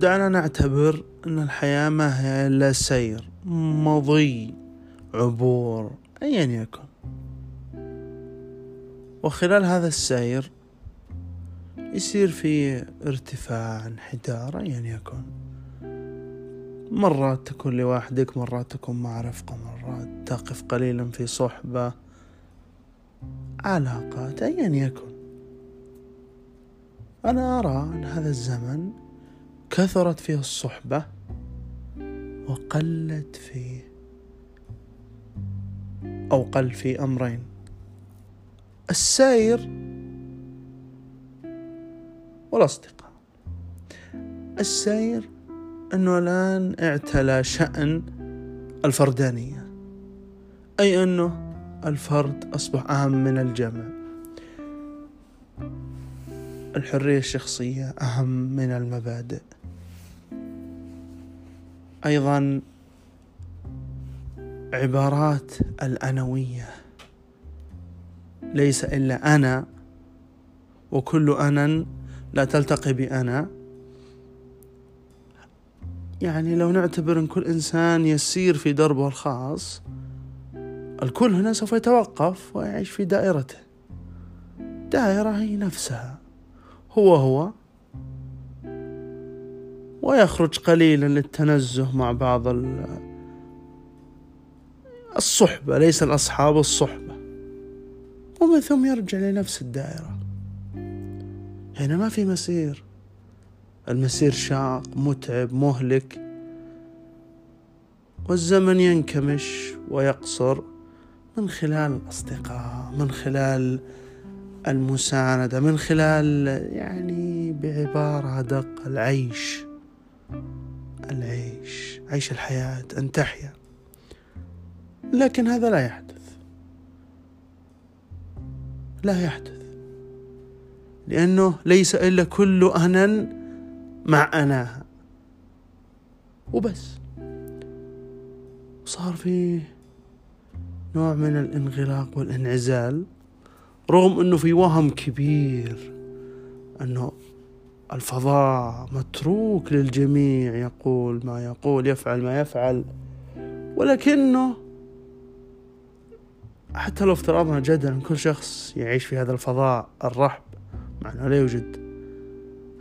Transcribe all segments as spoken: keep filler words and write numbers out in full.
دعنا نعتبر أن الحياة ما هي إلا سير، مضي، عبور، أيا يكن. وخلال هذا السير يصير في ارتفاع، انحدار، أيا يكن. مرات تكون لوحدك، مرات تكون مع رفقة، مرات تقف قليلا في صحبة، علاقات، أيا يكن. أنا أرى أن هذا الزمن كثرت فيه الصحبة وقلت فيه، أو قل في أمرين: السير والأصدقاء. السير أنه الآن اعتلى شأن الفردانية، أي أنه الفرد أصبح أهم من الجمع، الحرية الشخصية أهم من المبادئ، أيضا عبارات الأنوية، ليس إلا أنا وكل أنا لا تلتقي بأنا. يعني لو نعتبر أن كل إنسان يسير في دربه الخاص، الكل هنا سوف يتوقف ويعيش في دائرته، دائرة هي نفسها، هو هو، ويخرج قليلا للتنزه مع بعض الصحبة، ليس الأصحاب، الصحبة، ومن ثم يرجع لنفس الدائرة. هنا ما في مسير، المسير شاق، متعب، مهلك، والزمن ينكمش ويقصر من خلال الأصدقاء، من خلال المساندة، من خلال، يعني بعبارة دق، العيش العيش عيش الحياة، أن تحيا. لكن هذا لا يحدث، لا يحدث، لأنه ليس إلا كل أنا مع أناها وبس. صار في نوع من الانغلاق والانعزال، رغم أنه في وهم كبير أنه الفضاء متروك للجميع، يقول ما يقول، يفعل ما يفعل، ولكنه حتى لو افترضنا جداً كل شخص يعيش في هذا الفضاء الرحب، مع أنه لا يوجد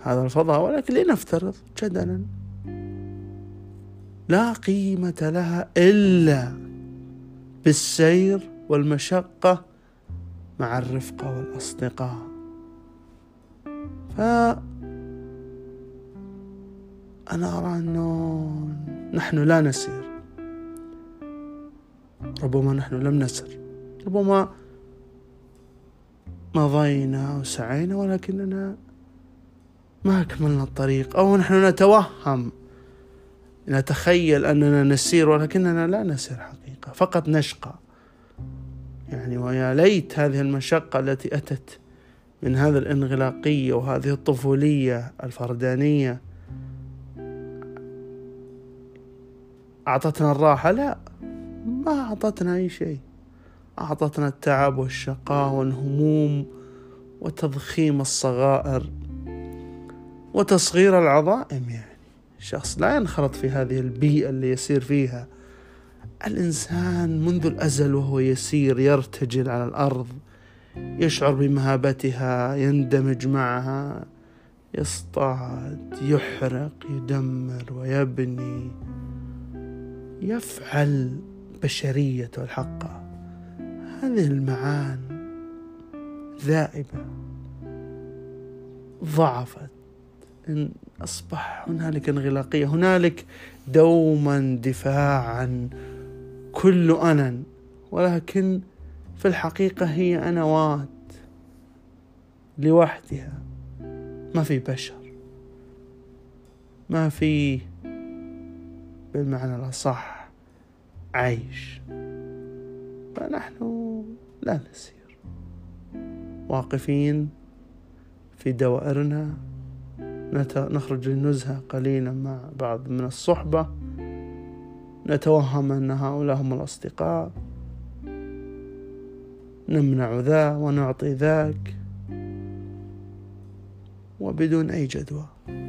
هذا الفضاء، ولكن لنفترض جداً لا قيمة لها إلا بالسير والمشقة مع الرفقة والأصدقاء. فأنا أرى أنه نحن لا نسير، ربما نحن لم نسر، ربما مضينا وسعينا ولكننا ما أكملنا الطريق، أو نحن نتوهم، نتخيل أننا نسير ولكننا لا نسير حقيقة، فقط نشقى. يعني ويا ليت هذه المشقة التي أتت من هذا الانغلاقية وهذه الطفولية الفردانية أعطتنا الراحة. لا، ما أعطتنا أي شيء، أعطتنا التعب والشقاء والهموم وتضخيم الصغائر وتصغير العظائم. يعني الشخص لا ينخرط في هذه البيئة اللي يسير فيها. الإنسان منذ الأزل وهو يسير يرتجل على الأرض، يشعر بمهابتها، يندمج معها، يصطاد، يحرق، يدمر ويبني، يفعل بشرية الحقة. هذه المعان ذائبة، ضعفت، إن أصبح هنالك انغلاقية، هنالك دوما دفاعا، كل أنا، ولكن في الحقيقة هي أنوات لوحدها، ما في بشر، ما في بالمعنى الأصح عيش. فنحن لا نسير، واقفين في دوائرنا، نخرج للنزهة قليلا مع بعض من الصحبة، نتوهم أن هؤلاء هم الأصدقاء، نمنع ذا ونعطي ذاك، وبدون أي جدوى.